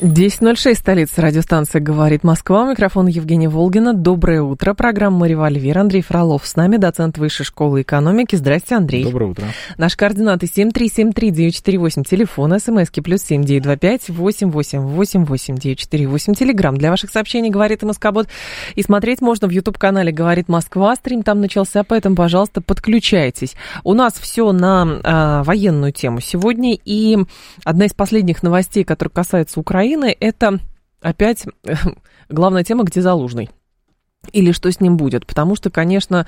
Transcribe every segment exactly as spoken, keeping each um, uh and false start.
десять ноль шесть, столица радиостанции «Говорит Москва». У микрофона Евгения Волгина. Доброе утро. Программа «Револьвер». Андрей Фролов с нами, доцент Высшей школы экономики. Здрасте, Андрей. Доброе утро. Наши координаты семь три семь три девять четыре восемь, телефон, смски плюс семь девять два пять восемь восемь восемь восемь девять четыре восемь, телеграмм для ваших сообщений «Говорит Москобот». И смотреть можно в YouTube-канале «Говорит Москва». Стрим там начался, поэтому, пожалуйста, подключайтесь. У нас все на э, военную тему сегодня. И одна из последних новостей, которая касается Украины, это опять главная тема, где Залужный. Или что с ним будет. Потому что, конечно,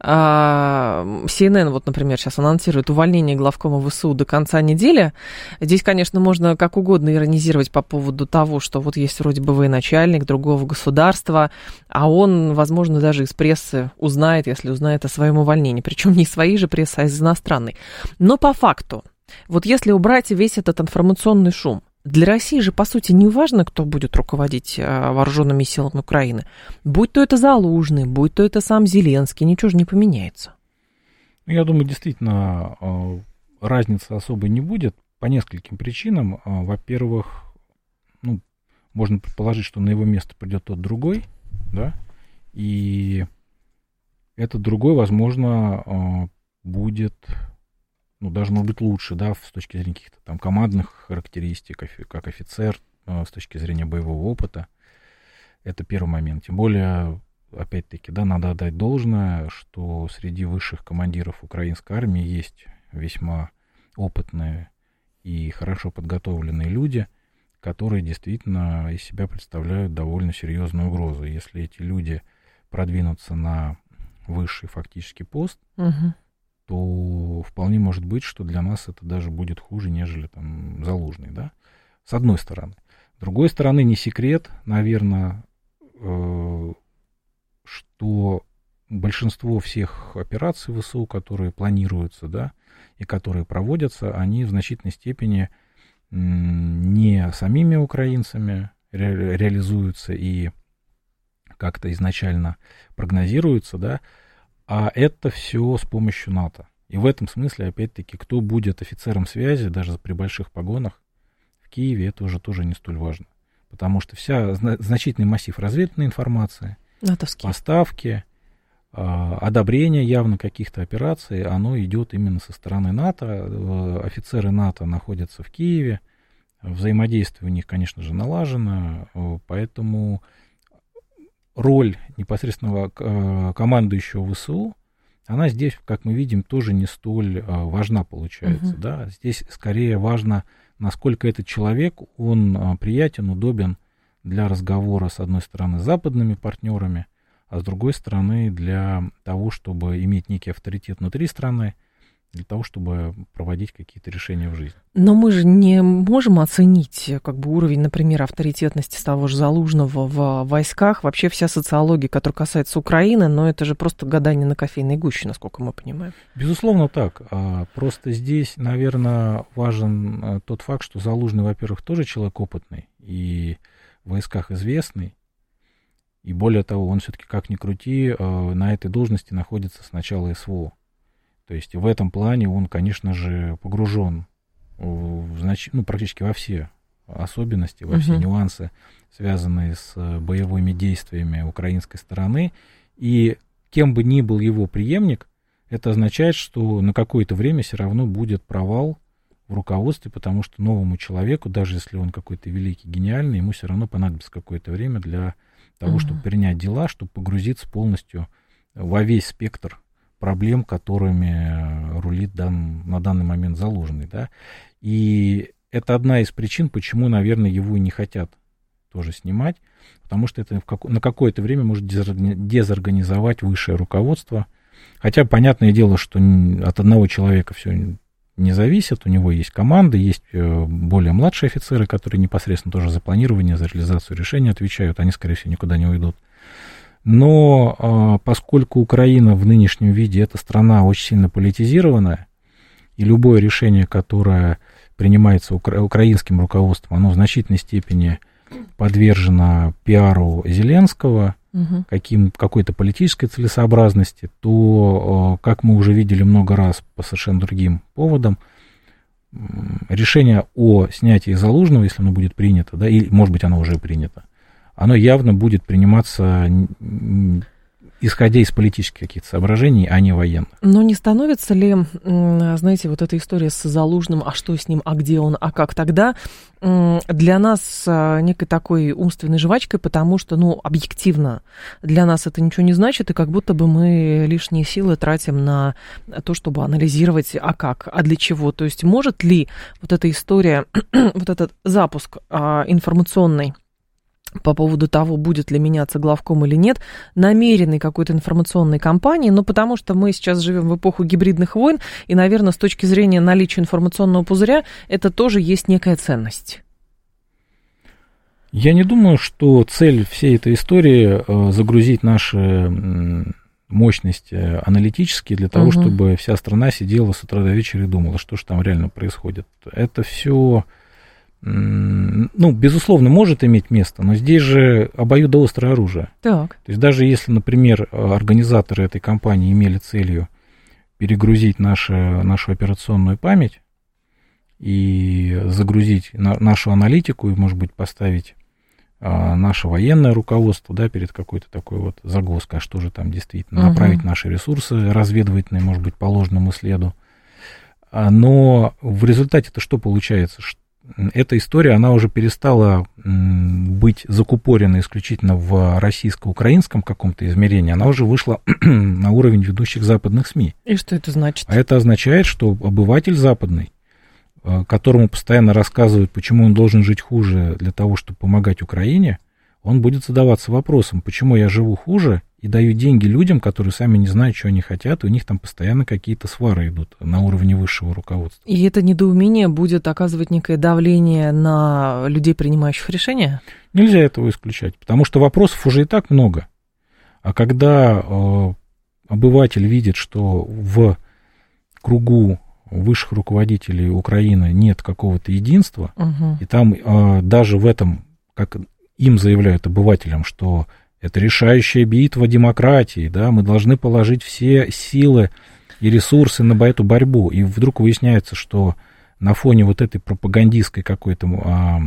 Си Эн Эн, вот, например, сейчас анонсирует увольнение главкома Вэ Эс У до конца недели. Здесь, конечно, можно как угодно иронизировать по поводу того, что вот есть вроде бы военачальник другого государства, а он, возможно, даже из прессы узнает, если узнает о своем увольнении. Причем не из своей же прессы, а из иностранной. Но по факту, вот если убрать весь этот информационный шум, для России же, по сути, не важно, кто будет руководить вооруженными силами Украины. Будь то это Залужный, будь то это сам Зеленский, ничего же не поменяется. Я думаю, действительно, разницы особой не будет по нескольким причинам. Во-первых, ну, можно предположить, что на его место придет тот другой, да, и этот другой, возможно, будет... ну, даже, может быть, лучше, да, с точки зрения каких-то там командных характеристик, как офицер, с точки зрения боевого опыта. Это первый момент. Тем более, опять-таки, да, надо отдать должное, что среди высших командиров украинской армии есть весьма опытные и хорошо подготовленные люди, которые действительно из себя представляют довольно серьезную угрозу. Если эти люди продвинутся на высший фактический пост, угу, то вполне может быть, что для нас это даже будет хуже, нежели там Залужный, да, с одной стороны. С другой стороны, не секрет, наверное, э, что большинство всех операций Вэ Эс У, которые планируются, да, и которые проводятся, они в значительной степени не самими украинцами ре- реализуются и как-то изначально прогнозируются, да, а это все с помощью НАТО. И в этом смысле, опять-таки, кто будет офицером связи, даже при больших погонах, в Киеве, это уже тоже не столь важно. Потому что вся значительный массив разведывательной информации, натовские поставки, э, одобрение явно каких-то операций, оно идет именно со стороны НАТО. Офицеры НАТО находятся в Киеве, взаимодействие у них, конечно же, налажено, поэтому... роль непосредственного командующего Вэ Эс У, она здесь, как мы видим, тоже не столь важна получается. Uh-huh. Да? Здесь скорее важно, насколько этот человек, он приятен, удобен для разговора, с одной стороны, с западными партнерами, а с другой стороны, для того, чтобы иметь некий авторитет внутри страны, для того, чтобы проводить какие-то решения в жизни. Но мы же не можем оценить как бы уровень, например, авторитетности того же Залужного в войсках. Вообще вся социология, которая касается Украины, но это же просто гадание на кофейной гуще, насколько мы понимаем. Безусловно, так. Просто здесь, наверное, важен тот факт, что Залужный, во-первых, тоже человек опытный и в войсках известный. И более того, он все-таки, как ни крути, на этой должности находится с начала Эс Вэ О. То есть в этом плане он, конечно же, погружен в знач... ну, практически во все особенности, во все uh-huh. нюансы, связанные с боевыми действиями украинской стороны. И кем бы ни был его преемник, это означает, что на какое-то время все равно будет провал в руководстве, потому что новому человеку, даже если он какой-то великий, гениальный, ему все равно понадобится какое-то время для того, uh-huh. чтобы принять дела, чтобы погрузиться полностью во весь спектр проблем, которыми рулит дан, на данный момент Залужный, да, и это одна из причин, почему, наверное, его и не хотят тоже снимать, потому что это в как, на какое-то время может дезорганизовать высшее руководство, хотя понятное дело, что от одного человека все не зависит, у него есть команды, есть более младшие офицеры, которые непосредственно тоже за планирование, за реализацию решений отвечают, они, скорее всего, никуда не уйдут. Но поскольку Украина в нынешнем виде — это страна очень сильно политизированная, и любое решение, которое принимается укра- украинским руководством, оно в значительной степени подвержено пиару Зеленского, угу. каким, какой-то политической целесообразности, то, как мы уже видели много раз по совершенно другим поводам, решение о снятии Залужного, если оно будет принято, да, или, может быть, оно уже принято, оно явно будет приниматься, исходя из политических каких-то соображений, а не военных. Но не становится ли, знаете, вот эта история с Залужным, а что с ним, а где он, а как тогда, для нас некой такой умственной жвачкой, потому что, ну, объективно для нас это ничего не значит, и как будто бы мы лишние силы тратим на то, чтобы анализировать, а как, а для чего. То есть может ли вот эта история, вот этот запуск информационный, по поводу того, будет ли меняться главком или нет, намеренной какой-то информационной кампании, но потому что мы сейчас живем в эпоху гибридных войн, и, наверное, с точки зрения наличия информационного пузыря, это тоже есть некая ценность. Я не думаю, что цель всей этой истории загрузить наши мощности аналитические для того, угу. чтобы вся страна сидела с утра до вечера и думала, что же там реально происходит. Это все... Ну, безусловно, может иметь место, но здесь же обоюдоострое оружие. Так. То есть даже если, например, организаторы этой кампании имели целью перегрузить наши, нашу операционную память и загрузить на, нашу аналитику и, может быть, поставить а, наше военное руководство, да, перед какой-то такой вот загвоздкой, а что же там действительно, угу. направить наши ресурсы разведывательные, может быть, по ложному следу. А, но в результате-то что получается? Что эта история, она уже перестала быть закупорена исключительно в российско-украинском каком-то измерении, она уже вышла на уровень ведущих западных СМИ. И что это значит? А это означает, что обыватель западный, которому постоянно рассказывают, почему он должен жить хуже для того, чтобы помогать Украине, он будет задаваться вопросом, почему я живу хуже и даю деньги людям, которые сами не знают, чего они хотят, и у них там постоянно какие-то свары идут на уровне высшего руководства. И это недоумение будет оказывать некое давление на людей, принимающих решения? Нельзя этого исключать, потому что вопросов уже и так много. А когда э, обыватель видит, что в кругу высших руководителей Украины нет какого-то единства, угу. и там э, даже в этом, как им заявляют, обывателям, что... Это решающая битва демократии, да, мы должны положить все силы и ресурсы на эту борьбу. И вдруг выясняется, что на фоне вот этой пропагандистской какой-то а,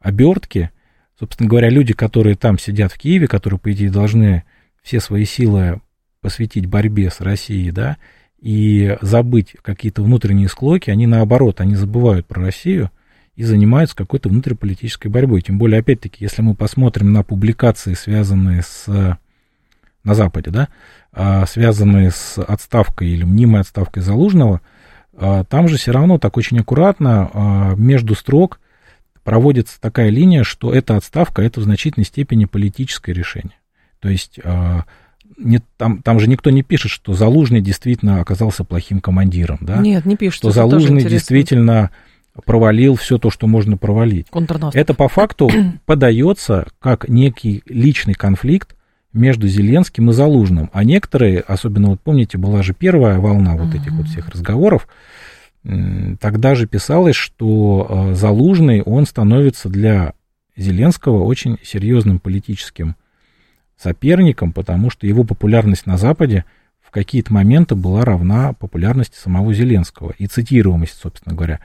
обертки, собственно говоря, люди, которые там сидят в Киеве, которые, по идее, должны все свои силы посвятить борьбе с Россией, да, и забыть какие-то внутренние склоки, они наоборот, они забывают про Россию и занимаются какой-то внутриполитической борьбой. Тем более, опять-таки, если мы посмотрим на публикации, связанные с... на Западе, да, связанные с отставкой или мнимой отставкой Залужного, там же все равно так очень аккуратно между строк проводится такая линия, что эта отставка — это в значительной степени политическое решение. То есть... Нет, там, там же никто не пишет, что Залужный действительно оказался плохим командиром, да? Нет, не пишет. Что Залужный действительно... провалил все то, что можно провалить. Это по факту подается как некий личный конфликт между Зеленским и Залужным. А некоторые, особенно, вот помните, была же первая волна вот этих вот всех разговоров, тогда же писалось, что Залужный, он становится для Зеленского очень серьезным политическим соперником, потому что его популярность на Западе в какие-то моменты была равна популярности самого Зеленского и цитируемость, собственно говоря.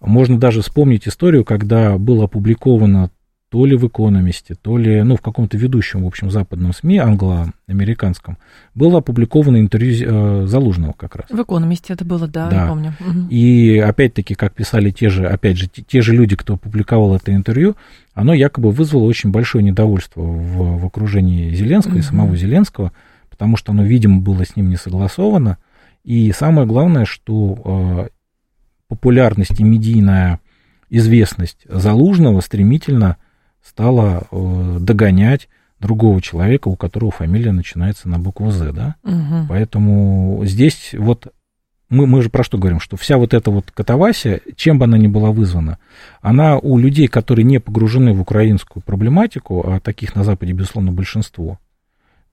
Можно даже вспомнить историю, когда было опубликовано то ли в «Экономисте», то ли, ну, в каком-то ведущем, в общем, западном СМИ, англо-американском, было опубликовано интервью э, Залужного как раз. В «Экономисте» это было, да, да. я помню. Угу. И опять-таки, как писали те же, опять же, те, те же люди, кто опубликовал это интервью, оно якобы вызвало очень большое недовольство в, в окружении Зеленского угу. и самого Зеленского, потому что оно, видимо, было с ним не согласовано. И самое главное, что... Э, популярность и медийная известность Залужного стремительно стала догонять другого человека, у которого фамилия начинается на букву «З», да? Угу. Поэтому здесь вот мы, мы же про что говорим, что вся вот эта вот катавасия, чем бы она ни была вызвана, она у людей, которые не погружены в украинскую проблематику, а таких на Западе, безусловно, большинство,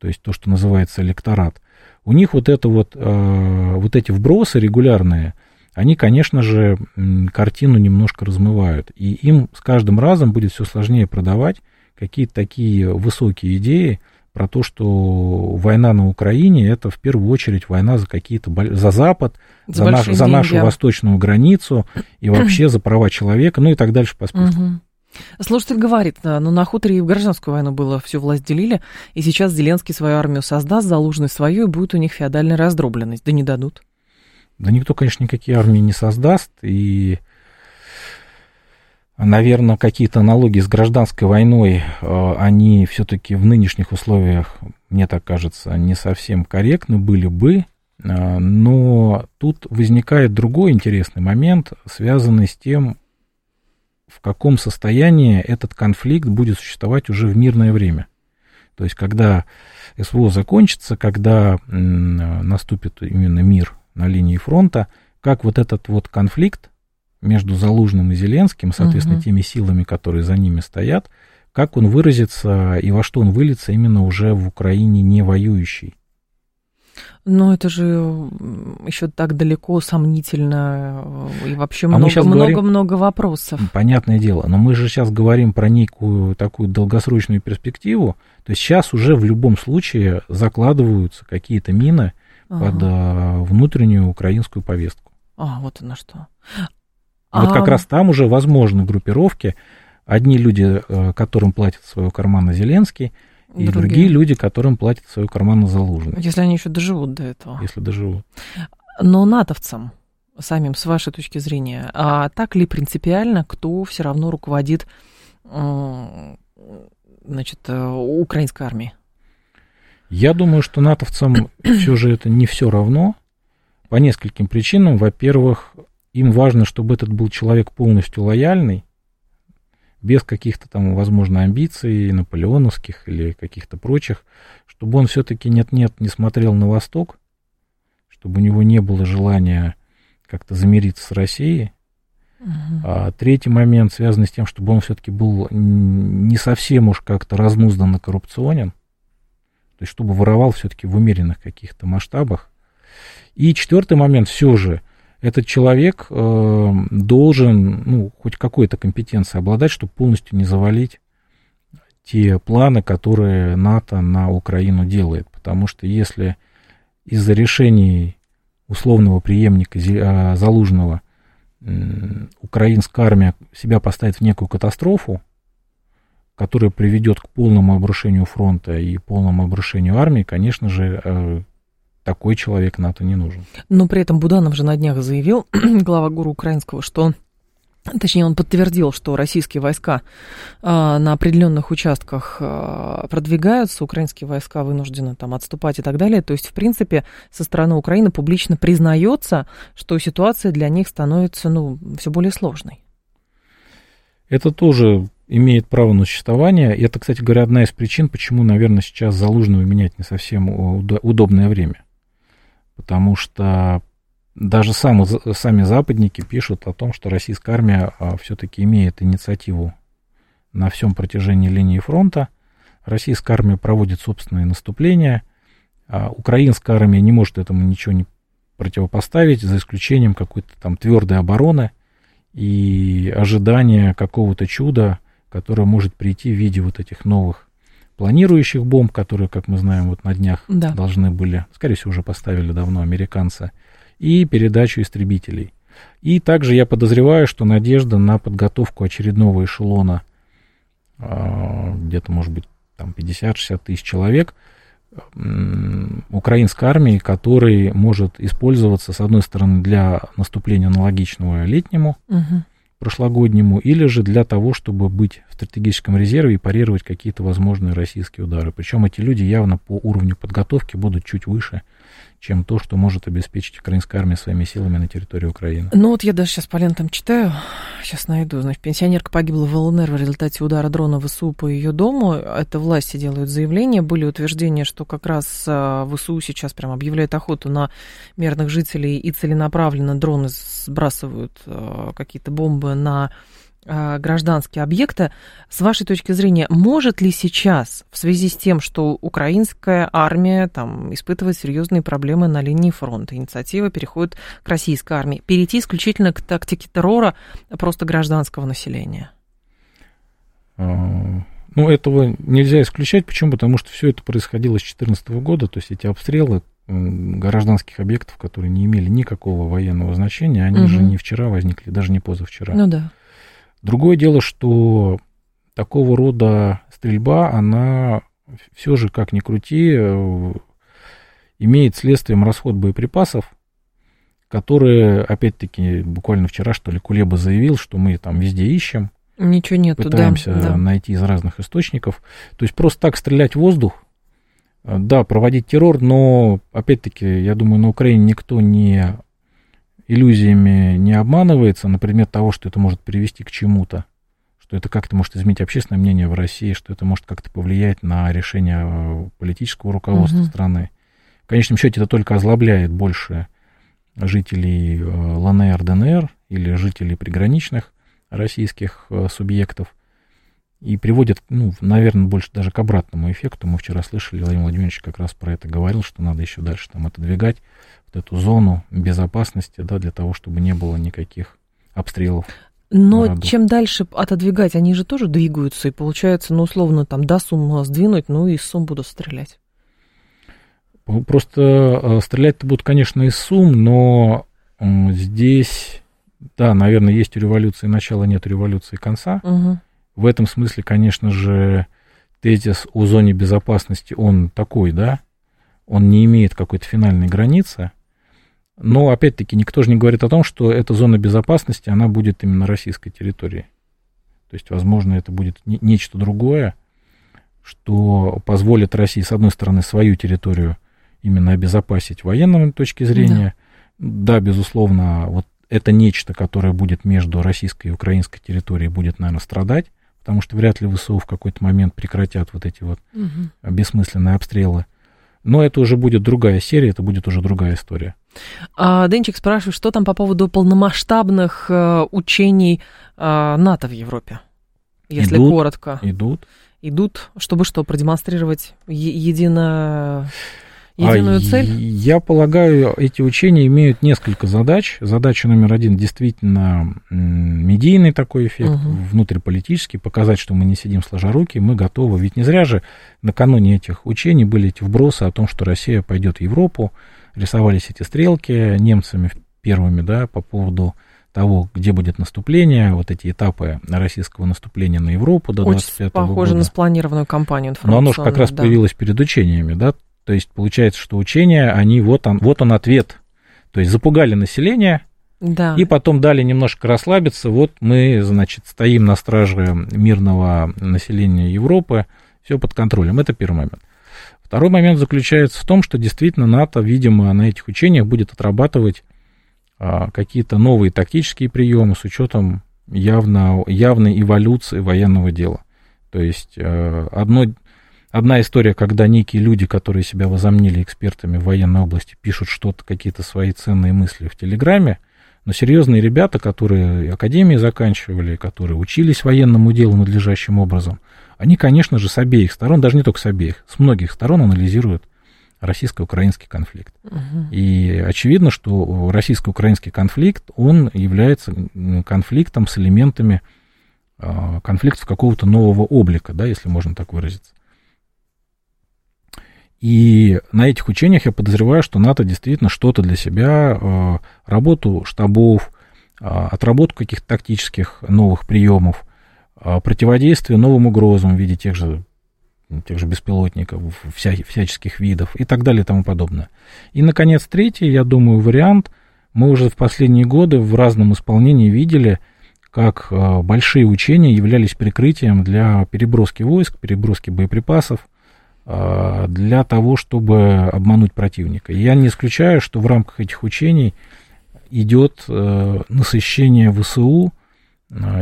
то есть то, что называется электорат, у них вот, это вот, э, вот эти вбросы регулярные, они, конечно же, картину немножко размывают. И им с каждым разом будет все сложнее продавать какие-то такие высокие идеи про то, что война на Украине – это в первую очередь война за, какие-то, за Запад, за, за, наш, за нашу восточную границу и вообще за права человека, ну и так дальше по списку. Угу. Слушатель говорит, ну на хуторе и в гражданскую войну было, всю власть делили, и сейчас Зеленский свою армию создаст, Залужный свою, и будет у них феодальная раздробленность. Да не дадут. Да никто, конечно, никакие армии не создаст, и, наверное, какие-то аналогии с гражданской войной, они все-таки в нынешних условиях, мне так кажется, не совсем корректны были бы, но тут возникает другой интересный момент, связанный с тем, в каком состоянии этот конфликт будет существовать уже в мирное время. То есть, когда СВО закончится, когда наступит именно мир на линии фронта, как вот этот вот конфликт между Залужным и Зеленским, соответственно, угу. теми силами, которые за ними стоят, как он выразится и во что он выльется именно уже в Украине не воюющей. Но это же еще так далеко, сомнительно, и вообще много-много-много а вопросов. Понятное дело, но мы же сейчас говорим про некую такую долгосрочную перспективу, то есть сейчас уже в любом случае закладываются какие-то мины ага. под внутреннюю украинскую повестку. А, вот оно что. Вот а... как раз там уже возможны группировки, одни люди, которым платит своего кармана Зеленский, и другие. другие люди, которым платят свою карманную Залужную. Если они еще доживут до этого. Если доживут. Но натовцам самим, с вашей точки зрения, а так ли принципиально, кто все равно руководит, значит, украинской армией? Я думаю, что натовцам все же это не все равно. По нескольким причинам. Во-первых, им важно, чтобы этот был человек полностью лояльный, без каких-то там, возможно, амбиций наполеоновских или каких-то прочих, чтобы он все-таки нет-нет не смотрел на Восток, чтобы у него не было желания как-то замириться с Россией. Угу. А третий момент связан с тем, чтобы он все-таки был не совсем уж как-то разнузданно коррупционен, то есть чтобы воровал все-таки в умеренных каких-то масштабах. И четвертый момент все же, этот человек э, должен, ну, хоть какой-то компетенцией обладать, чтобы полностью не завалить те планы, которые НАТО на Украину делает. Потому что если из-за решений условного преемника э, Залужного э, украинская армия себя поставит в некую катастрофу, которая приведет к полному обрушению фронта и полному обрушению армии, конечно же, э, такой человек НАТО не нужен. Но при этом Буданов же на днях заявил, глава ГУР украинского, что, точнее, он подтвердил, что российские войска э, на определенных участках э, продвигаются, украинские войска вынуждены там отступать и так далее. То есть, в принципе, со стороны Украины публично признается, что ситуация для них становится, ну, все более сложной. Это тоже имеет право на существование. И это, кстати говоря, одна из причин, почему, наверное, сейчас Залужного менять не совсем удобное время. Потому что даже сам, сами западники пишут о том, что российская армия все-таки имеет инициативу на всем протяжении линии фронта. Российская армия проводит собственные наступления. Украинская армия не может этому ничего не противопоставить, за исключением какой-то там твердой обороны и ожидания какого-то чуда, которое может прийти в виде вот этих новых планирующих бомб, которые, как мы знаем, вот на днях да. должны были, скорее всего, уже поставили давно американцы, и передачу истребителей. И также я подозреваю, что надежда на подготовку очередного эшелона, где-то, может быть, там пятьдесят-шестьдесят тысяч человек, украинской армии, который может использоваться, с одной стороны, для наступления аналогичного летнему, угу. прошлогоднему, или же для того, чтобы быть в стратегическом резерве и парировать какие-то возможные российские удары. Причем эти люди явно по уровню подготовки будут чуть выше, чем то, что может обеспечить украинская армия своими силами на территории Украины. Ну вот я даже сейчас по лентам читаю, сейчас найду. Значит, пенсионерка погибла в ЛНР в результате удара дрона ВСУ по ее дому. Это власти делают заявление. Были утверждения, что как раз ВСУ сейчас прям объявляет охоту на мирных жителей и целенаправленно дроны сбрасывают какие-то бомбы на гражданские объекты. С вашей точки зрения, может ли сейчас, в связи с тем, что украинская армия там испытывает серьезные проблемы на линии фронта, инициатива переходит к российской армии, перейти исключительно к тактике террора просто гражданского населения? Ну, этого нельзя исключать. Почему? Потому что все это происходило с две тысячи четырнадцатого года, то есть эти обстрелы гражданских объектов, которые не имели никакого военного значения, они угу. же не вчера возникли, даже не позавчера. Ну да. Другое дело, что такого рода стрельба, она все же, как ни крути, имеет следствием расход боеприпасов, которые, опять-таки, буквально вчера, что ли, Кулеба заявил, что мы там везде ищем. Ничего нету, пытаемся да, да. найти из разных источников. То есть просто так стрелять в воздух, да, проводить террор, но, опять-таки, я думаю, на Украине никто не... иллюзиями не обманывается, например, того, что это может привести к чему-то, что это как-то может изменить общественное мнение в России, что это может как-то повлиять на решение политического руководства угу. страны. В конечном счете это только озлобляет больше жителей ЛНР, ДНР или жителей приграничных российских субъектов и приводит, ну, наверное, больше даже к обратному эффекту. Мы вчера слышали, Владимир Владимирович как раз про это говорил, что надо еще дальше там отодвигать эту зону безопасности, да, для того, чтобы не было никаких обстрелов. Но чем дальше отодвигать, они же тоже двигаются, и получается, ну, условно, там, до Сум сдвинуть, ну, и из Сум будут стрелять. Просто стрелять-то будут, конечно, из Сум, но здесь, да, наверное, есть у революции начало, нет революции конца. Угу. В этом смысле, конечно же, тезис о зоне безопасности, он такой, да, он не имеет какой-то финальной границы. Но, опять-таки, никто же не говорит о том, что эта зона безопасности, она будет именно российской территорией. То есть, возможно, это будет нечто другое, что позволит России, с одной стороны, свою территорию именно обезопасить военной точки зрения. Да, да, безусловно, вот это нечто, которое будет между российской и украинской территорией, будет, наверное, страдать, потому что вряд ли ВСУ в какой-то момент прекратят вот эти вот угу. бессмысленные обстрелы. Но это уже будет другая серия, это будет уже другая история. А, Денчик спрашивает, что там по поводу полномасштабных э, учений э, НАТО в Европе, если идут, коротко. Идут. Идут, чтобы что, продемонстрировать е- едино, единую а цель? Я полагаю, эти учения имеют несколько задач. Задача номер один действительно медийный такой эффект, угу. внутриполитический, показать, что мы не сидим сложа руки, мы готовы. Ведь не зря же накануне этих учений были эти вбросы о том, что Россия пойдет в Европу, рисовались эти стрелки немцами первыми, да, по поводу того, где будет наступление, вот эти этапы российского наступления на Европу до двадцать пятого года. Очень похоже на спланированную кампанию информационную. Но оно же как раз да. появилось перед учениями, да, то есть получается, что учения, они, вот он, вот он ответ, то есть запугали население, да. и потом дали немножко расслабиться, вот мы, значит, стоим на страже мирного населения Европы, все под контролем, это первый момент. Второй момент заключается в том, что действительно НАТО, видимо, на этих учениях будет отрабатывать а, какие-то новые тактические приемы с учетом явно, явной эволюции военного дела. То есть а, одно, одна история, когда некие люди, которые себя возомнили экспертами в военной области, пишут что-то, какие-то свои ценные мысли в Телеграме, но серьезные ребята, которые академии заканчивали, которые учились военному делу надлежащим образом, они, конечно же, с обеих сторон, даже не только с обеих, с многих сторон анализируют российско-украинский конфликт. Угу. И очевидно, что российско-украинский конфликт, он является конфликтом с элементами конфликтов какого-то нового облика, да, если можно так выразиться. И на этих учениях я подозреваю, что НАТО действительно что-то для себя, работу штабов, отработку каких-то тактических новых приемов, противодействие новым угрозам в виде тех же, тех же беспилотников, вся, всяческих видов и так далее и тому подобное. И, наконец, третий, я думаю, вариант. Мы уже в последние годы в разном исполнении видели, как большие учения являлись прикрытием для переброски войск, переброски боеприпасов, для того, чтобы обмануть противника. Я не исключаю, что в рамках этих учений идет насыщение ВСУ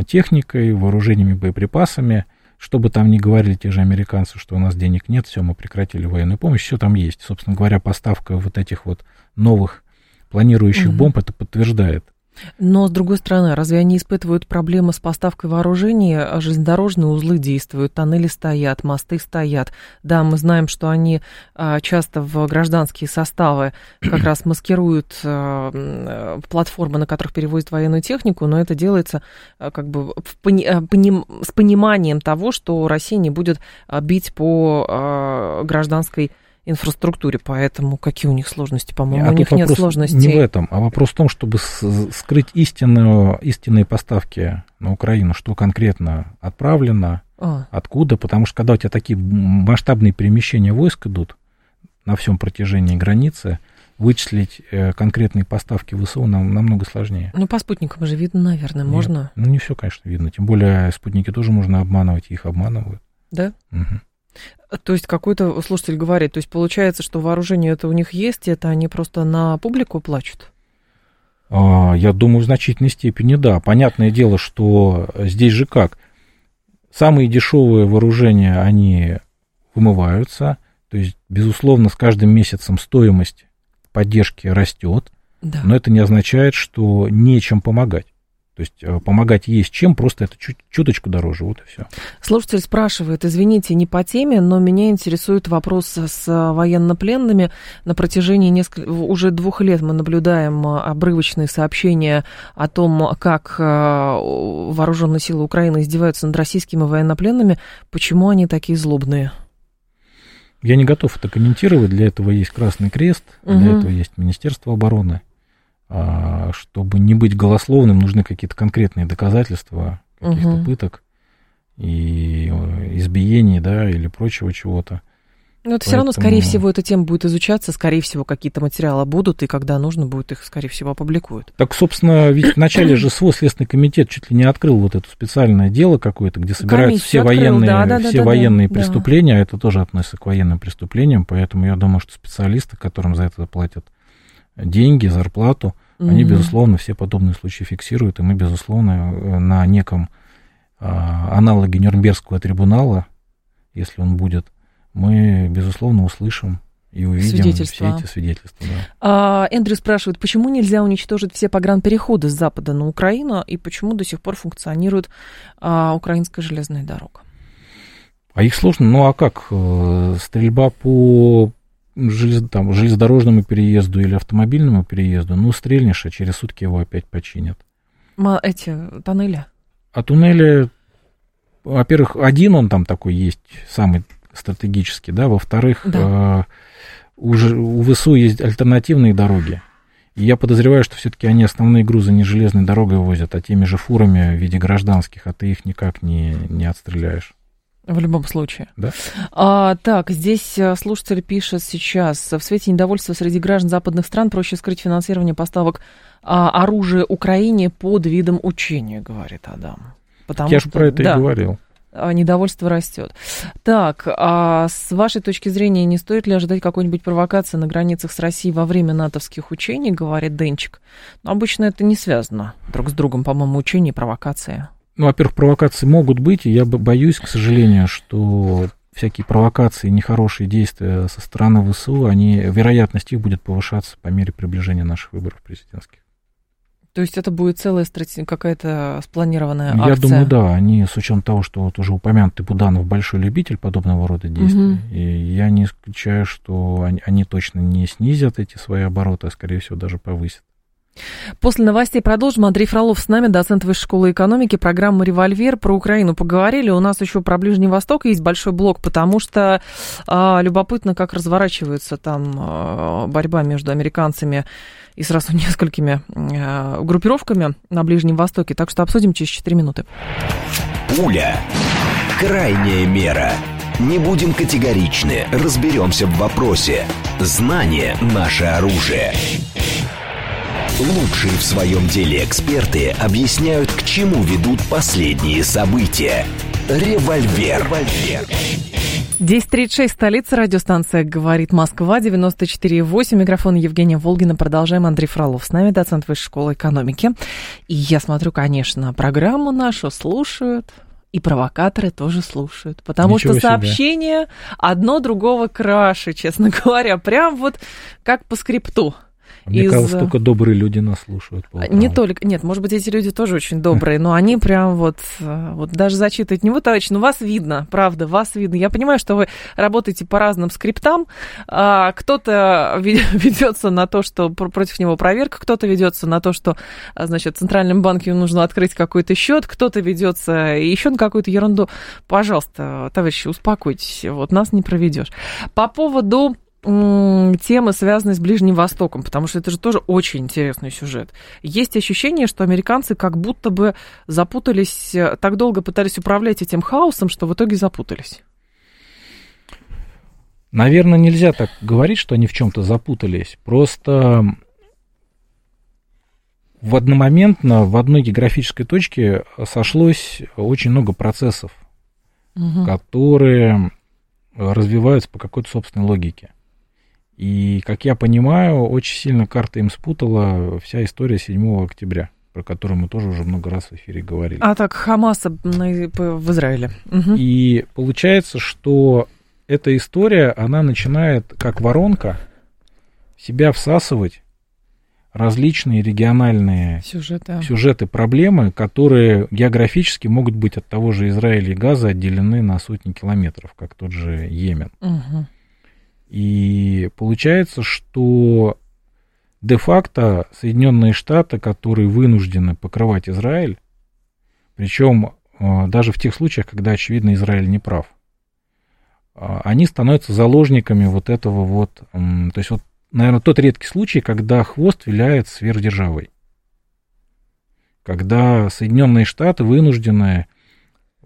техникой, вооружениями, боеприпасами, чтобы там не говорили те же американцы, что у нас денег нет, все, мы прекратили военную помощь, все там есть. Собственно говоря, поставка вот этих вот новых планирующих mm-hmm. бомб это подтверждает. Но, с другой стороны, разве они испытывают проблемы с поставкой вооружения? Железнодорожные узлы действуют, тоннели стоят, мосты стоят. Да, мы знаем, что они часто в гражданские составы как раз маскируют платформы, на которых перевозят военную технику, но это делается как бы в пони... поним... с пониманием того, что Россия не будет бить по гражданской инфраструктуре, поэтому какие у них сложности, по-моему, а у них нет сложностей. Не в этом, а вопрос в том, чтобы скрыть истинную, истинные поставки на Украину, что конкретно отправлено, а. откуда, потому что когда у тебя такие масштабные перемещения войск идут на всем протяжении границы, вычислить конкретные поставки ВСУ нам намного сложнее. Ну, по спутникам же видно, наверное, можно? Нет, ну, не все, конечно, видно, тем более спутники тоже можно обманывать, их обманывают. Да? Угу. То есть какой-то слушатель говорит, то есть получается, что вооружение это у них есть, это они просто на публику плачут? Я думаю, в значительной степени да. Понятное дело, что здесь же как? Самые дешевые вооружения, они вымываются, то есть, безусловно, с каждым месяцем стоимость поддержки растет, да. Но это не означает, что нечем помогать. То есть помогать есть чем, просто это чуть, чуточку дороже, вот и все. Слушатель спрашивает, извините, не по теме, но меня интересует вопрос с военнопленными. На протяжении нескольких, уже двух лет мы наблюдаем обрывочные сообщения о том, как вооруженные силы Украины издеваются над российскими военнопленными. Почему они такие злобные? Я не готов это комментировать. Для этого есть Красный Крест, угу. Для этого есть Министерство обороны. Чтобы не быть голословным, нужны какие-то конкретные доказательства каких-то угу. пыток и избиений, да, или прочего чего-то. Но это Поэтому... все равно, скорее всего, эта тема будет изучаться, скорее всего, какие-то материалы будут, и когда нужно будет, их, скорее всего, опубликуют. Так, собственно, ведь в начале же СВО Следственный комитет чуть ли не открыл вот это специальное дело какое-то, где собираются Комиссию все открыл, военные, да, да, все да, да, военные да, преступления, да. Это тоже относится к военным преступлениям, поэтому я думаю, что специалисты, которым за это платят деньги, зарплату, mm-hmm. они, безусловно, все подобные случаи фиксируют, и мы, безусловно, на неком а, аналоге Нюрнбергского трибунала, если он будет, мы, безусловно, услышим и увидим все эти свидетельства. Да. А, Эндрю спрашивает, почему нельзя уничтожить все погранпереходы с Запада на Украину, и почему до сих пор функционирует а, украинская железная дорога? А их сложно, ну а как? Стрельба по... Желез, там, железнодорожному переезду или автомобильному переезду, ну, стрельнешь, а через сутки его опять починят. Эти тоннели? А туннели, во-первых, один он там такой есть, самый стратегический, да, во-вторых, да. Э, у, у ВСУ есть альтернативные дороги, и я подозреваю, что все-таки они основные грузы не железной дорогой возят, а теми же фурами в виде гражданских, а ты их никак не, не отстреляешь. В любом случае. Да? А, так, здесь слушатель пишет сейчас. В свете недовольства среди граждан западных стран проще скрыть финансирование поставок а, оружия Украине под видом учения, говорит Адам. Потому Я что, же про это да, и говорил. Недовольство растет. Так, а с вашей точки зрения, не стоит ли ожидать какой-нибудь провокации на границах с Россией во время натовских учений, говорит Денчик. Но обычно это не связано друг с другом, по-моему, учения и провокации. Ну, во-первых, провокации могут быть, и я боюсь, к сожалению, что всякие провокации, нехорошие действия со стороны ВСУ, они, вероятность их будет повышаться по мере приближения наших выборов президентских. То есть это будет целая стратегия, какая-то спланированная акция? Я думаю, да. Они, с учетом того, что вот уже упомянутый Буданов большой любитель подобного рода действий, угу. и я не исключаю, что они, они точно не снизят эти свои обороты, а, скорее всего, даже повысят. После новостей продолжим. Андрей Фролов с нами, доцент Высшей школы экономики, программа «Револьвер». Про Украину поговорили. У нас еще про Ближний Восток есть большой блок, потому что а, любопытно, как разворачивается там а, борьба между американцами и сразу несколькими а, группировками на Ближнем Востоке. Так что обсудим через четыре минуты. Пуля. Крайняя мера. Не будем категоричны. Разберемся в вопросе. Знание – наше оружие. Лучшие в своем деле эксперты объясняют, к чему ведут последние события. Револьвер. десять тридцать шесть, столица, радиостанция «Говорит Москва», девяносто четыре и восемь, микрофон Евгения Волгина. Продолжаем. Андрей Фролов с нами, доцент Высшей школы экономики. И я смотрю, конечно, программу нашу слушают, и провокаторы тоже слушают, потому Ничего что сообщение себе. Одно другого краше, честно говоря, прям вот как по скрипту. Мне из... казалось, только добрые люди нас слушают. Не только, нет, может быть, эти люди тоже очень добрые, но они прям вот, вот даже зачитывать не вот, товарищ, ну вас видно, правда, вас видно. Я понимаю, что вы работаете по разным скриптам, кто-то ведется на то, что против него проверка, кто-то ведется на то, что, значит, Центральному банку нужно открыть какой-то счет, кто-то ведется еще на какую-то ерунду. Пожалуйста, товарищи, успокойтесь, вот нас не проведешь. По поводу темы, связанные с Ближним Востоком, потому что это же тоже очень интересный сюжет. Есть ощущение, что американцы как будто бы запутались, так долго пытались управлять этим хаосом, что в итоге запутались. Наверное, нельзя так говорить, что они в чем-то запутались. Просто в одномоментно в одной географической точке сошлось очень много процессов, угу. которые развиваются по какой-то собственной логике. И, как я понимаю, очень сильно карта им спутала вся история седьмого октября, про которую мы тоже уже много раз в эфире говорили. А так, Хамаса в Израиле. Угу. И получается, что эта история, она начинает, как воронка, в себя всасывать различные региональные сюжеты. сюжеты, проблемы, которые географически могут быть от того же Израиля и Газа отделены на сотни километров, как тот же Йемен. Угу. И получается, что де-факто Соединенные Штаты, которые вынуждены покрывать Израиль, причем даже в тех случаях, когда, очевидно, Израиль не прав, они становятся заложниками вот этого вот... То есть, вот, наверное, тот редкий случай, когда хвост виляет сверхдержавой. Когда Соединенные Штаты вынуждены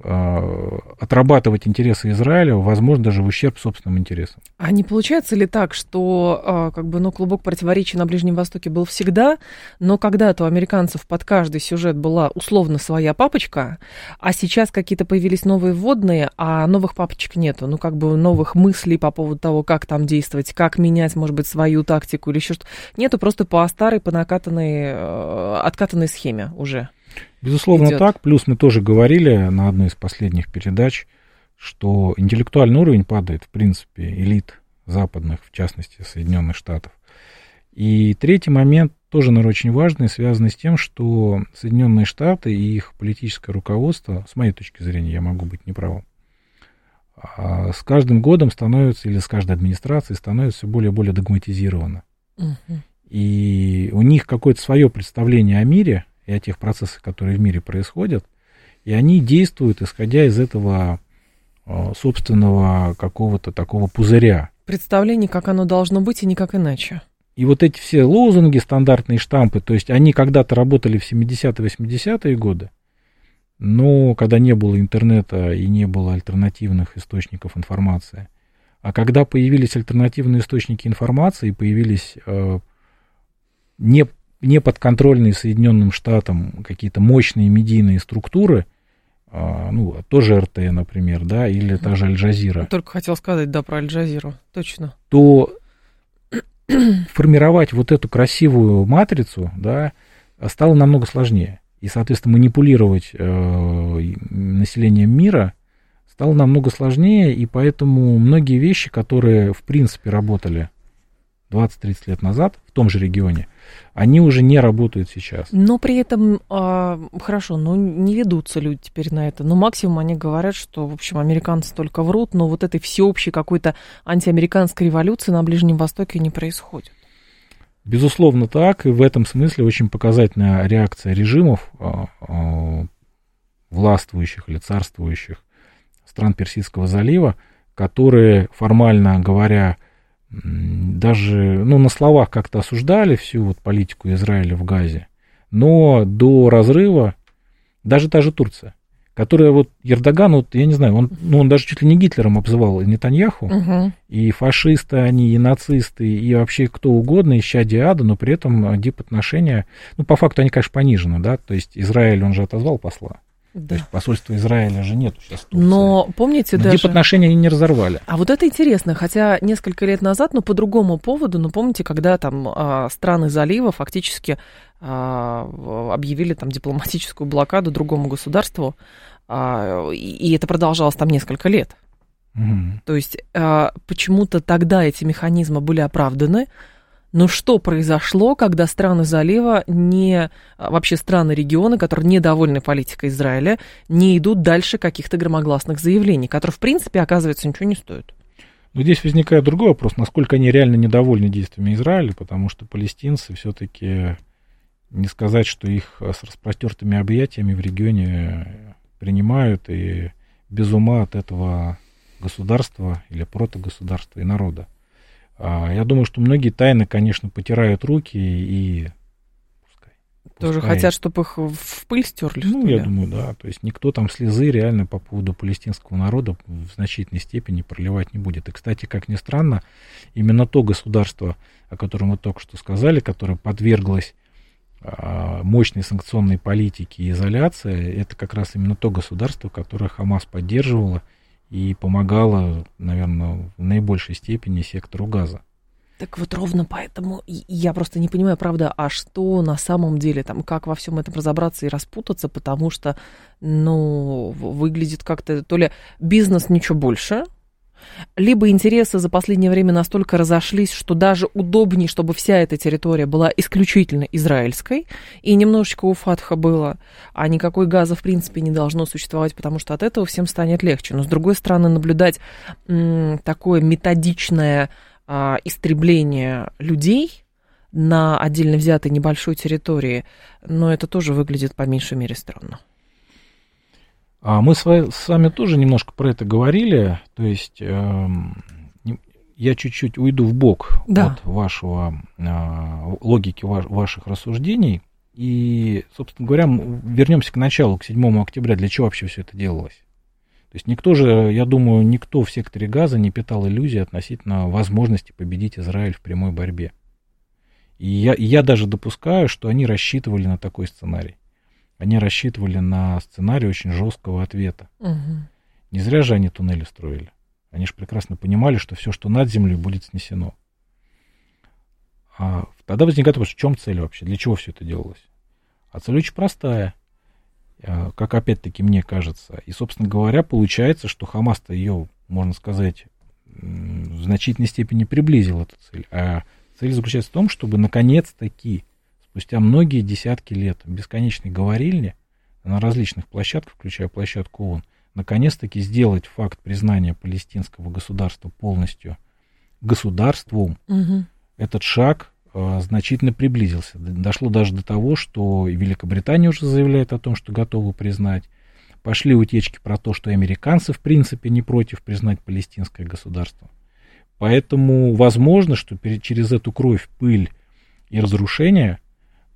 отрабатывать интересы Израиля, возможно, даже в ущерб собственным интересам. А не получается ли так, что как бы, ну, клубок противоречий на Ближнем Востоке был всегда, но когда-то у американцев под каждый сюжет была условно своя папочка, а сейчас какие-то появились новые вводные, а новых папочек нету, ну, как бы новых мыслей по поводу того, как там действовать, как менять, может быть, свою тактику или еще что-то. Нету, просто по старой, по накатанной, откатанной схеме уже. Безусловно, идет. Так. Плюс мы тоже говорили на одной из последних передач, что интеллектуальный уровень падает, в принципе, элит западных, в частности, Соединенных Штатов. И третий момент, тоже, наверное, очень важный, связанный с тем, что Соединенные Штаты и их политическое руководство, с моей точки зрения, я могу быть неправым, с каждым годом становится, или с каждой администрацией становится все более и более догматизировано. Угу. И у них какое-то свое представление о мире и о тех процессах, которые в мире происходят, и они действуют, исходя из этого собственного какого-то такого пузыря. Представление, как оно должно быть, и никак иначе. И вот эти все лозунги, стандартные штампы, то есть они когда-то работали в семидесятые-восьмидесятые годы, но когда не было интернета и не было альтернативных источников информации, а когда появились альтернативные источники информации, появились э, не неподконтрольные Соединенным Штатам какие-то мощные медийные структуры, ну, тоже эр тэ, например, да, или та же Аль-Джазира. Только хотел сказать, да, про Аль-Джазиру, точно. То формировать вот эту красивую матрицу, да, стало намного сложнее. И, соответственно, манипулировать э, населением мира стало намного сложнее, и поэтому многие вещи, которые, в принципе, работали двадцать-тридцать лет назад в том же регионе, они уже не работают сейчас. Но при этом, а, хорошо, ну не ведутся люди теперь на это. Но максимум они говорят, что, в общем, американцы только врут, но вот этой всеобщей какой-то антиамериканской революции на Ближнем Востоке не происходит. Безусловно, так. И в этом смысле очень показательная реакция режимов, а, а, властвующих или царствующих стран Персидского залива, которые, формально говоря, даже, ну, на словах как-то осуждали всю вот политику Израиля в Газе, но до разрыва даже та же Турция, которая вот Эрдоган, вот, я не знаю, он, ну, он даже чуть ли не Гитлером обзывал Нетаньяху, угу. и фашисты они, и нацисты, и вообще кто угодно, исчадие ада, но при этом дипотношения, ну, по факту они, конечно, понижены, да, то есть Израиль, он же отозвал посла. Да. То есть посольства Израиля же нету сейчас в Турции. Но помните, но даже... дипотношения они не разорвали. А вот это интересно, хотя несколько лет назад, но по другому поводу, ну помните, когда там а, страны залива фактически а, объявили там дипломатическую блокаду другому государству, а, и, и это продолжалось там несколько лет. Угу. То есть а, почему-то тогда эти механизмы были оправданы, Но что произошло, когда страны залива, не, вообще страны региона, которые недовольны политикой Израиля, не идут дальше каких-то громогласных заявлений, которые, в принципе, оказывается, ничего не стоят? Но здесь возникает другой вопрос, насколько они реально недовольны действиями Израиля, потому что палестинцы все-таки, не сказать, что их с распростертыми объятиями в регионе принимают и без ума от этого государства или протогосударства и народа. Я думаю, что многие тайны, конечно, потирают руки и... Пускай, Тоже пускай... хотят, чтобы их в пыль стерли? Ну, я думаю, да. То есть никто там слезы реально по поводу палестинского народа в значительной степени проливать не будет. И, кстати, как ни странно, именно то государство, о котором мы только что сказали, которое подверглось мощной санкционной политике и изоляции, это как раз именно то государство, которое Хамас поддерживало и помогала, наверное, в наибольшей степени сектору Газа. Так вот ровно поэтому я просто не понимаю, правда, а что на самом деле, там, как во всем этом разобраться и распутаться, потому что, ну, выглядит как-то то ли бизнес ничего больше, либо интересы за последнее время настолько разошлись, что даже удобнее, чтобы вся эта территория была исключительно израильской, и немножечко у Фатха было, а никакой газа в принципе не должно существовать, потому что от этого всем станет легче. Но с другой стороны, наблюдать м, такое методичное а, истребление людей на отдельно взятой небольшой территории, но это тоже выглядит по меньшей мере странно. А мы с вами тоже немножко про это говорили, то есть э, я чуть-чуть уйду в бок да. от вашего э, логики ваш, ваших рассуждений и, собственно говоря, вернемся к началу, к седьмому октября, для чего вообще все это делалось. То есть никто же, я думаю, никто в секторе Газа не питал иллюзий относительно возможности победить Израиль в прямой борьбе. И я, я даже допускаю, что они рассчитывали на такой сценарий. Они рассчитывали на сценарий очень жесткого ответа. Угу. Не зря же они туннели строили. Они же прекрасно понимали, что все, что над землей, будет снесено. А тогда возникает вопрос, в чем цель вообще? Для чего все это делалось? А цель очень простая, как опять-таки мне кажется. И, собственно говоря, получается, что Хамас-то ее, можно сказать, в значительной степени приблизил эту цель. А цель заключается в том, чтобы наконец-таки спустя многие десятки лет бесконечной говорильни на различных площадках, включая площадку ООН, наконец-таки сделать факт признания палестинского государства полностью государством, угу. этот шаг э, значительно приблизился. Дошло даже до того, что и Великобритания уже заявляет о том, что готова признать. Пошли утечки про то, что американцы в принципе не против признать палестинское государство. Поэтому возможно, что перед, через эту кровь, пыль и разрушение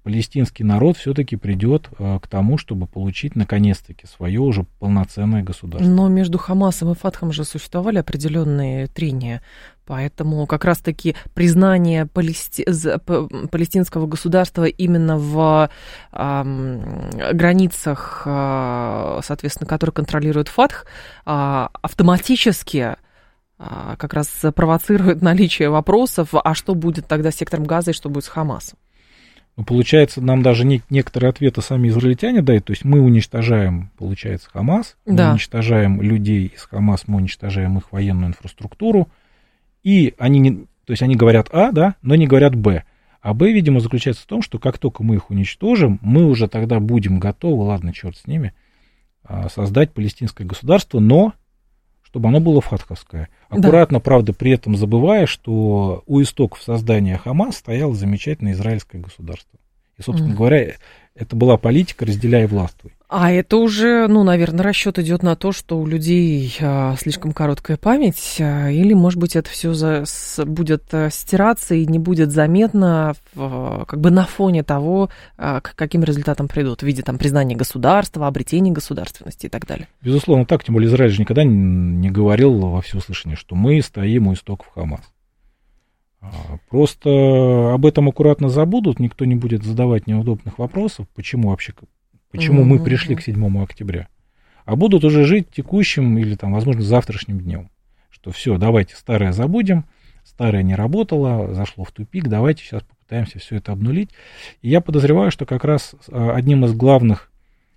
палестинский народ все-таки придет э, к тому, чтобы получить, наконец-таки, свое уже полноценное государство. Но между Хамасом и Фатхом же существовали определенные трения, поэтому как раз-таки признание палести... палестинского государства именно в э, границах, э, соответственно, которые контролирует Фатх, э, автоматически э, как раз провоцирует наличие вопросов, а что будет тогда с сектором Газа и что будет с Хамасом? Ну, получается, нам даже не, некоторые ответы сами израильтяне дают. То есть мы уничтожаем, получается, Хамас, да. мы уничтожаем людей из Хамас, мы уничтожаем их военную инфраструктуру. И они, не, то есть они говорят А, да, но не говорят Б. А Б, видимо, заключается в том, что как только мы их уничтожим, мы уже тогда будем готовы, ладно, черт с ними, создать палестинское государство, но чтобы оно было фатховское. Аккуратно, да. правда, при этом забывая, что у истоков создания Хамас стояло замечательное израильское государство. И, собственно mm. говоря, это была политика «разделяй и властвуй». А это уже, ну, наверное, расчет идет на то, что у людей а, слишком короткая память, а, или, может быть, это все за, с, будет а, стираться и не будет заметно а, как бы на фоне того, а, к каким результатам придут в виде там, признания государства, обретения государственности и так далее. Безусловно, так, тем более Израиль же никогда не, не говорил во всеуслышание, что мы стоим у истоков Хамас. Просто об этом аккуратно забудут, никто не будет задавать неудобных вопросов, почему вообще, почему mm-hmm. мы пришли к седьмому октября, а будут уже жить текущим или, там, возможно, завтрашним днем, что все, давайте старое забудем, старое не работало, зашло в тупик, давайте сейчас попытаемся все это обнулить. И я подозреваю, что как раз одним из главных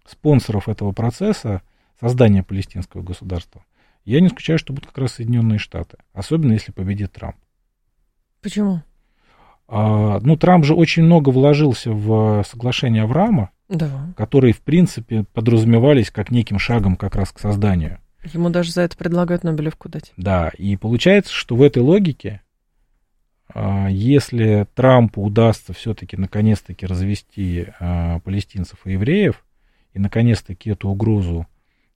спонсоров этого процесса создания палестинского государства, я не исключаю, что будут как раз Соединенные Штаты, особенно если победит Трамп. Почему? А, ну, Трамп же очень много вложился в соглашение Авраама, да, которые, в принципе, подразумевались как неким шагом как раз к созданию. Ему даже за это предлагают Нобелевку дать. Да, и получается, что в этой логике, если Трампу удастся все-таки наконец-таки развести палестинцев и евреев, и наконец-таки эту угрозу,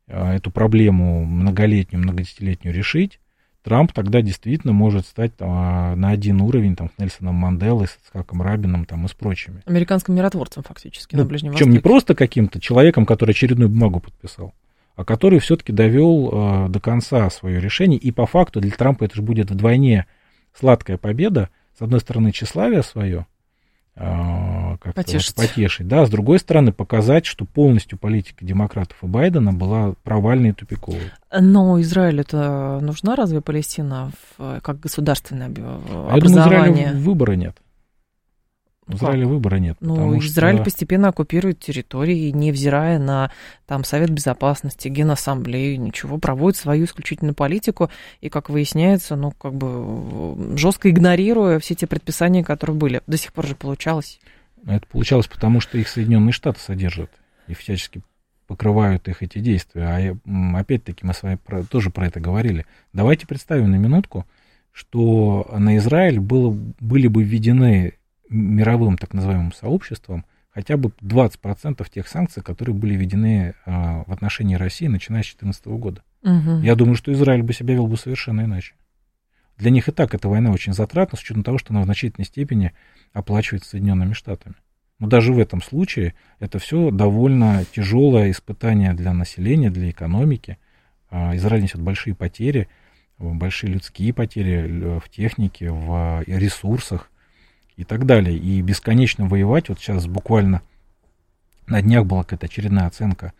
эту проблему многолетнюю, многодесятилетнюю решить, Трамп тогда действительно может стать там, на один уровень там, с Нельсоном Манделой, с Ицхаком Рабином там, и с прочими. Американским миротворцем фактически, ну, на Ближнем Востоке. Причем не просто каким-то человеком, который очередную бумагу подписал, а который все-таки довел э, до конца свое решение. И по факту для Трампа это же будет вдвойне сладкая победа. С одной стороны, тщеславие свое э, как-то вот, потешить. Да, с другой стороны, показать, что полностью политика демократов и Байдена была провальной и тупиковой. Но Израилю-то нужна разве Палестина в, как государственное образование? А я думаю, Израилю выбора нет. В Израиле выбора нет. Ну, Израиль что... постепенно оккупирует территории, невзирая на там, Совет Безопасности, Генассамблею, ничего, проводит свою исключительную политику и, как выясняется, ну, как бы жестко игнорируя все те предписания, которые были. До сих пор же получалось. Это получалось, потому что их Соединенные Штаты содержат и всячески покрывают их эти действия. А опять-таки мы с вами про, тоже про это говорили. Давайте представим на минутку, что на Израиль было, были бы введены мировым так называемым сообществом хотя бы двадцать процентов тех санкций, которые были введены а, в отношении России, начиная с две тысячи четырнадцатого года. Угу. Я думаю, что Израиль бы себя вел бы совершенно иначе. Для них и так эта война очень затратна, с учетом того, что она в значительной степени оплачивается Соединенными Штатами. Но даже в этом случае это все довольно тяжелое испытание для населения, для экономики. А, Израиль несет большие потери, большие людские потери в технике, в ресурсах и так далее. И бесконечно воевать. Вот сейчас буквально на днях была какая-то очередная оценка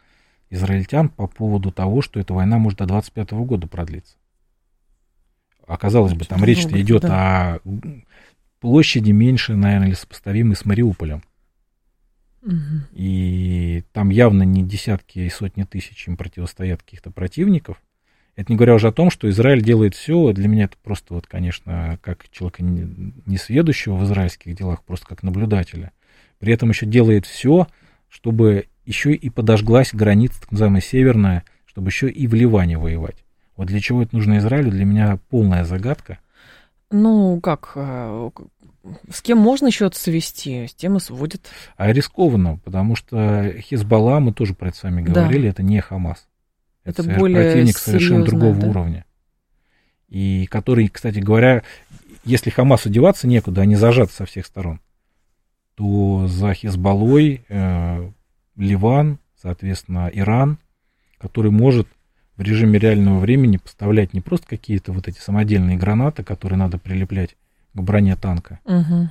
израильтян по поводу того, что эта война может до двадцать пятого года продлиться. Оказалось бы, там речь-то идет о площади меньше, наверное, или сопоставимой с Мариуполем. Угу. И там явно не десятки и сотни тысяч им противостоят каких-то противников. Это не говоря уже о том, что Израиль делает все, для меня это просто, вот, конечно, как человека несведущего в израильских делах, просто как наблюдателя. При этом еще делает все, чтобы еще и подожглась граница, так называемая северная, чтобы еще и в Ливане воевать. Вот для чего это нужно Израилю, для меня полная загадка. Ну, как, с кем можно еще свести, с тем и сводит. А рискованно, потому что Хизбалла, мы тоже про это с вами говорили, да, это не Хамас. Это более противник совершенно другого, да, уровня. И который, кстати говоря, если Хамасу деваться некуда, они зажаты со всех сторон, то за Хизбаллой э, Ливан, соответственно, Иран, который может в режиме реального времени поставлять не просто какие-то вот эти самодельные гранаты, которые надо прилеплять к броне танка, угу,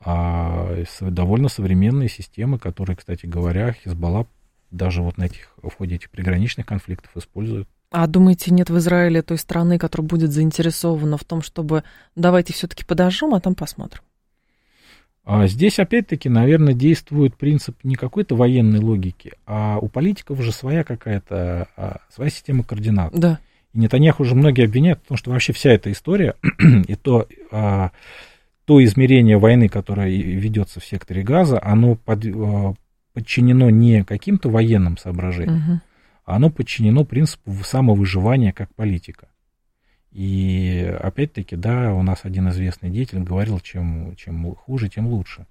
а довольно современные системы, которые, кстати говоря, Хизбалла даже вот на этих, в ходе этих приграничных конфликтов используют. А думаете, нет в Израиле той страны, которая будет заинтересована в том, чтобы давайте все-таки подожжем, а там посмотрим? А здесь опять-таки, наверное, действует принцип не какой-то военной логики, а у политиков уже своя какая-то, своя система координат. Да. И Нетаньяху уже многие обвиняют, потому что вообще вся эта история и то... то измерение войны, которое ведется в секторе Газа, оно под... подчинено не каким-то военным соображениям, угу, а оно подчинено принципу самовыживания как политика. И опять-таки, да, у нас один известный деятель говорил, чем, чем хуже, тем лучше.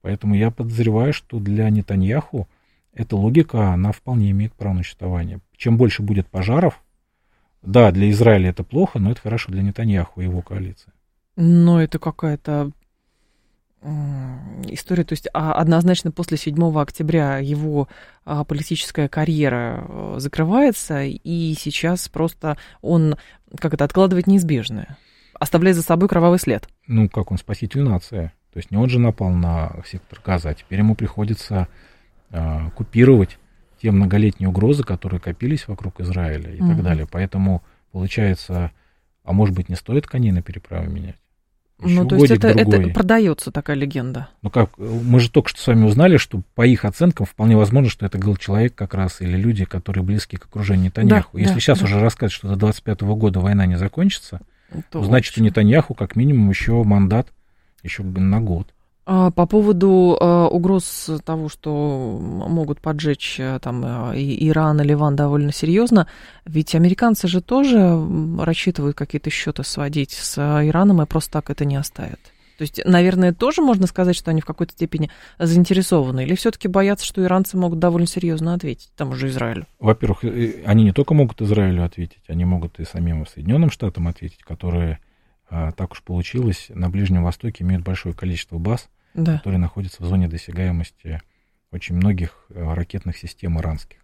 Поэтому я подозреваю, что для Нетаньяху эта логика, она вполне имеет право на существование. Чем больше будет пожаров, да, для Израиля это плохо, но это хорошо для Нетаньяху и его коалиции. Но это какая-то... история, то есть однозначно после седьмого октября его политическая карьера закрывается, и сейчас просто он, как это, откладывает неизбежное, оставляя за собой кровавый след. Ну, как он спаситель нации. То есть не он же напал на сектор Газа, а теперь ему приходится а, купировать те многолетние угрозы, которые копились вокруг Израиля и mm-hmm. так далее. Поэтому, получается, а может быть, не стоит коней на переправе менять? Еще ну, то есть это, это продается такая легенда. Ну как, мы же только что с вами узнали, что по их оценкам вполне возможно, что это был человек как раз или люди, которые близки к окружению Нетаньяху. Да, если да, сейчас да. уже рассказать, что до двадцать пятого года война не закончится, то значит, у Нетаньяху как минимум еще мандат еще на год. По поводу угроз того, что могут поджечь там и Иран, и Ливан довольно серьезно, ведь американцы же тоже рассчитывают какие-то счеты сводить с Ираном и просто так это не оставят. То есть, наверное, тоже можно сказать, что они в какой-то степени заинтересованы, или все-таки боятся, что иранцы могут довольно серьезно ответить тому же Израилю? Во-первых, они не только могут Израилю ответить, они могут и самим Соединенным Штатам ответить, которые, так уж получилось, на Ближнем Востоке имеют большое количество баз, да, которые находятся в зоне досягаемости очень многих ракетных систем иранских.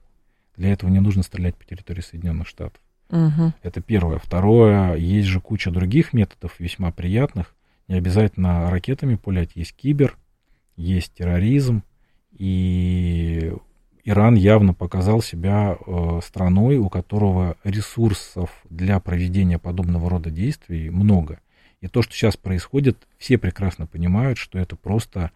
Для этого не нужно стрелять по территории Соединенных Штатов. Угу. Это первое. Второе, есть же куча других методов, весьма приятных. Не обязательно ракетами пулять. Есть кибер, есть терроризм. И Иран явно показал себя страной, у которого ресурсов для проведения подобного рода действий много. И то, что сейчас происходит, все прекрасно понимают, что это просто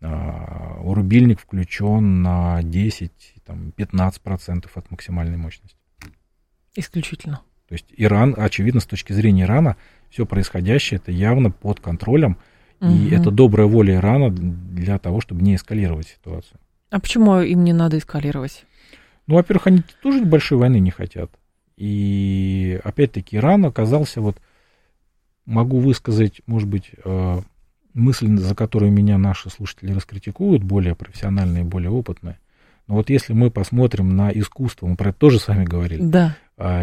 рубильник включен на десять-пятнадцать процентов от максимальной мощности. Исключительно. То есть Иран, очевидно, с точки зрения Ирана, все происходящее это явно под контролем, угу. и это добрая воля Ирана для того, чтобы не эскалировать ситуацию. А почему им не надо эскалировать? Ну, во-первых, они тоже большой войны не хотят. И, опять-таки, Иран оказался, вот, могу высказать, может быть, мысль, за которую меня наши слушатели раскритикуют, более профессиональные, более опытные. Но вот если мы посмотрим на искусство, мы про это тоже с вами говорили, да.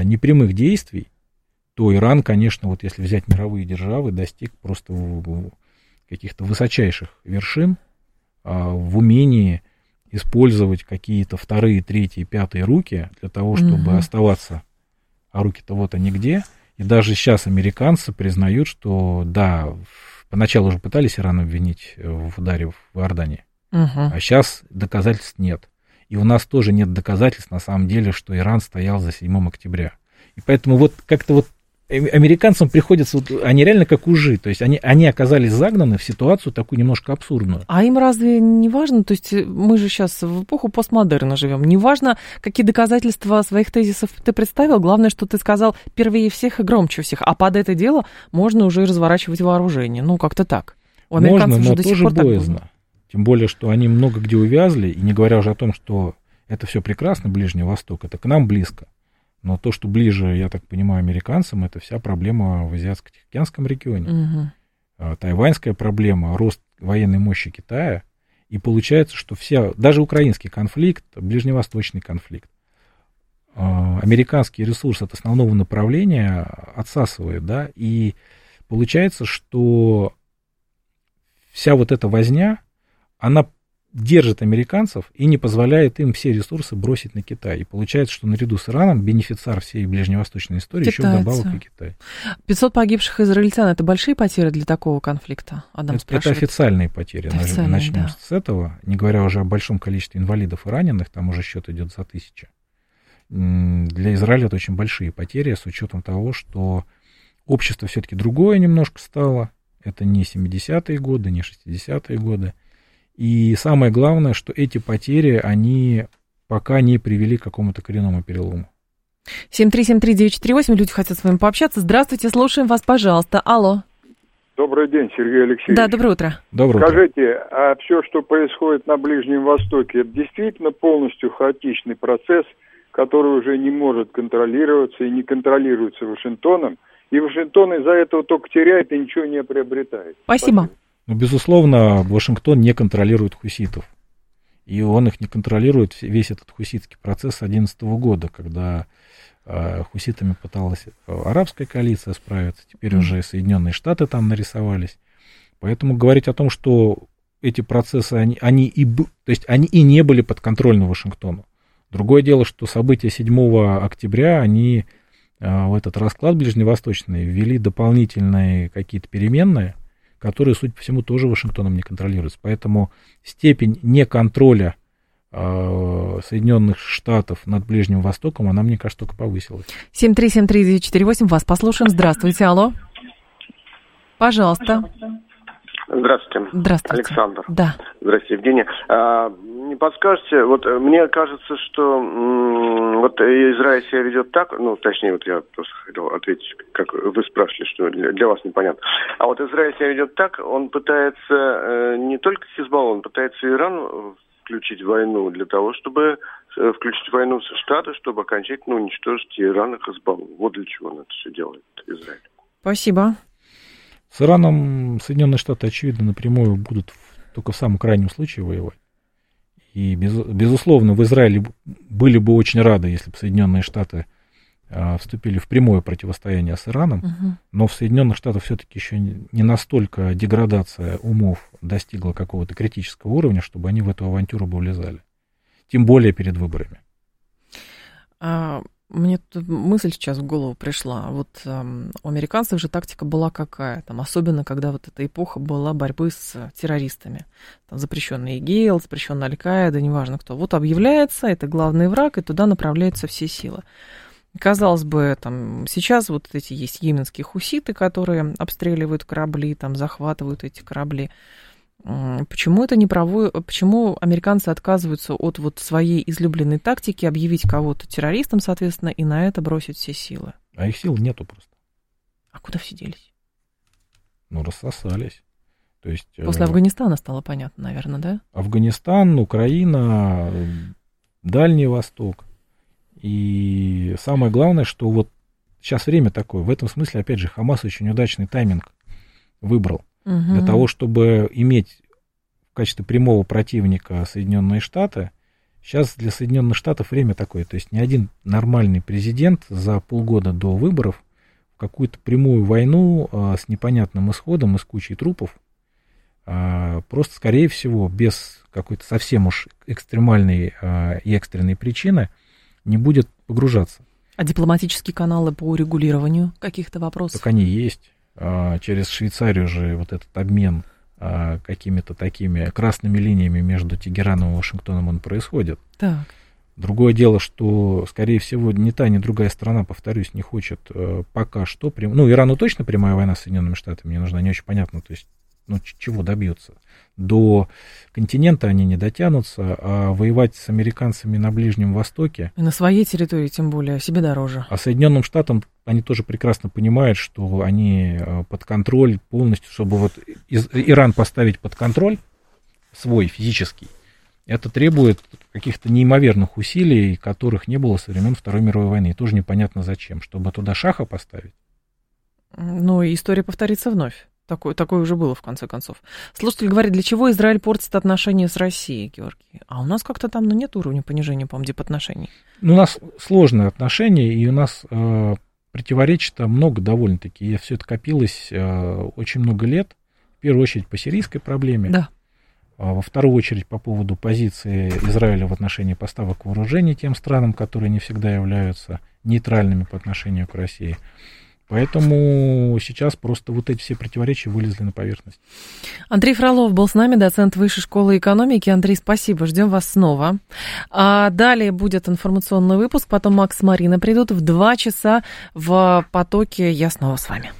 непрямых действий, то Иран, конечно, вот если взять мировые державы, достиг просто каких-то высочайших вершин в умении использовать какие-то вторые, третьи, пятые руки для того, чтобы угу. оставаться, а руки-то вот они где. И даже сейчас американцы признают, что да, поначалу уже пытались Иран обвинить в ударе в Иордании, угу. а сейчас доказательств нет. И у нас тоже нет доказательств, на самом деле, что Иран стоял за седьмым октября. И поэтому вот как-то вот американцам приходится, вот, они реально как ужи, то есть они, они оказались загнаны в ситуацию такую немножко абсурдную. А им разве не важно, то есть мы же сейчас в эпоху постмодерна живем, не важно, какие доказательства своих тезисов ты представил, главное, что ты сказал первее всех и громче всех, а под это дело можно уже разворачивать вооружение, ну как-то так. У американцев можно, но до тоже сих пор боязно, так тем более, что они много где увязли, и не говоря уже о том, что это все прекрасно, Ближний Восток, это к нам близко. Но то, что ближе, я так понимаю, американцам, это вся проблема в Азиатско-Тихоокеанском регионе. Угу. Тайваньская проблема, рост военной мощи Китая. И получается, что все, даже украинский конфликт, ближневосточный конфликт, американский ресурс от основного направления отсасывает, да, и получается, что вся вот эта возня, она держит американцев и не позволяет им все ресурсы бросить на Китай. И получается, что наряду с Ираном бенефициар всей ближневосточной истории еще вдобавок и Китай. пятьсот погибших израильтян – это большие потери для такого конфликта? Адам это, это официальные потери. Это официальные, начнем да. с этого. Не говоря уже о большом количестве инвалидов и раненых, там уже счет идет за тысячи. Для Израиля это очень большие потери с учетом того, что общество все-таки другое немножко стало. Это не семидесятые годы, не шестидесятые годы. И самое главное, что эти потери, они пока не привели к какому-то коренному перелому. семь три семь три девять четыре восемь, люди хотят с вами пообщаться. Здравствуйте, слушаем вас, пожалуйста. Алло. Добрый день, Сергей Алексеевич. Да, доброе утро. Доброе утро. Скажите, а все, что происходит на Ближнем Востоке, это действительно полностью хаотичный процесс, который уже не может контролироваться и не контролируется Вашингтоном, и Вашингтон из-за этого только теряет и ничего не приобретает. Спасибо. Спасибо. Но, безусловно, Вашингтон не контролирует хуситов. И он их не контролирует, весь этот хуситский процесс с две тысячи одиннадцатого года, когда э, хуситами пыталась арабская коалиция справиться, теперь уже Соединенные Штаты там нарисовались. Поэтому говорить о том, что эти процессы, они, они, и, то есть они и не были подконтрольны Вашингтону. Другое дело, что события седьмого октября, они э, в этот расклад ближневосточный ввели дополнительные какие-то переменные, которые, судя по всему, тоже Вашингтоном не контролируются. Поэтому степень неконтроля э, Соединенных Штатов над Ближним Востоком, она, мне кажется, только повысилась. семь три семь три девять четыре восемь, вас послушаем. Здравствуйте, алло. Пожалуйста. Здравствуйте. Здравствуйте. Александр. Да. Здравствуйте, Евгения. не подскажете? Вот мне кажется, что м- вот Израиль себя ведет так, ну, точнее, вот я просто хотел ответить, как вы спрашивали, что для, для вас непонятно. А вот Израиль себя ведет так, он пытается э, не только Хизбаллу, он пытается Иран включить в войну для того, чтобы э, включить войну в Штаты, чтобы окончательно уничтожить Иран и Хизбаллу. Вот для чего он это все делает, Израиль. Спасибо. С Ираном Соединенные Штаты, очевидно, напрямую будут только в самом крайнем случае воевать. И, без, безусловно, в Израиле были бы очень рады, если бы Соединенные Штаты а, вступили в прямое противостояние с Ираном, угу. но в Соединенных Штатах все-таки еще не настолько деградация умов достигла какого-то критического уровня, чтобы они в эту авантюру бы влезали. Тем более перед выборами. А... Мне тут мысль сейчас в голову пришла. Вот э, у американцев же тактика была какая? Там, особенно, когда вот эта эпоха была борьбы с террористами. Там запрещенный ИГИЛ, запрещенная Аль-Каида, неважно кто. Вот объявляется, это главный враг, и туда направляются все силы. Казалось бы, там, сейчас вот эти есть йеменские хуситы, которые обстреливают корабли, там, захватывают эти корабли. Почему это не право... Почему американцы отказываются от вот своей излюбленной тактики объявить кого-то террористом, соответственно, и на это бросить все силы? А их сил нету просто. А куда все делись? Ну, рассосались. То есть, после э... Афганистана стало понятно, наверное, да? Афганистан, Украина, Дальний Восток. И самое главное, что вот сейчас время такое. В этом смысле, опять же, Хамас очень удачный тайминг выбрал. Для угу. того, чтобы иметь в качестве прямого противника Соединенные Штаты, сейчас для Соединенных Штатов время такое. То есть ни один нормальный президент за полгода до выборов в какую-то прямую войну а, с непонятным исходом и с кучей трупов, а, просто, скорее всего, без какой-то совсем уж экстремальной а, и экстренной причины не будет погружаться. А дипломатические каналы по урегулированию каких-то вопросов? Так они есть. Через Швейцарию же вот этот обмен а, какими-то такими красными линиями между Тегераном и Вашингтоном он происходит. Так. Другое дело, что, скорее всего, ни та, ни другая страна, повторюсь, не хочет а, пока что... Прям... Ну, Ирану точно прямая война с Соединенными Штатами не нужна, не очень понятно, то есть, ну, чего добьются. До континента они не дотянутся, а воевать с американцами на Ближнем Востоке... И на своей территории, тем более, себе дороже. А Соединенным Штатам... Они тоже прекрасно понимают, что они под контроль полностью, чтобы вот Иран поставить под контроль свой физический, это требует каких-то неимоверных усилий, которых не было со времен Второй мировой войны. И тоже непонятно зачем, чтобы туда Шаха поставить. Ну, и история повторится вновь. Такое, такое уже было, в конце концов. Слушатель говорит, для чего Израиль портит отношения с Россией, Георгий? А у нас как-то там ну, нет уровня понижения, по-моему, дипотношений. Ну, у нас сложные отношения, и у нас... Э- Противоречий-то много довольно-таки, и все это копилось э, очень много лет, в первую очередь по сирийской проблеме, да. а, во вторую очередь по поводу позиции Израиля в отношении поставок вооружений тем странам, которые не всегда являются нейтральными по отношению к России. Поэтому сейчас просто вот эти все противоречия вылезли на поверхность. Андрей Фролов был с нами, доцент Высшей школы экономики. Андрей, спасибо, ждем вас снова. А далее будет информационный выпуск, потом Макс и Марина придут в два часа в потоке. Я снова с вами.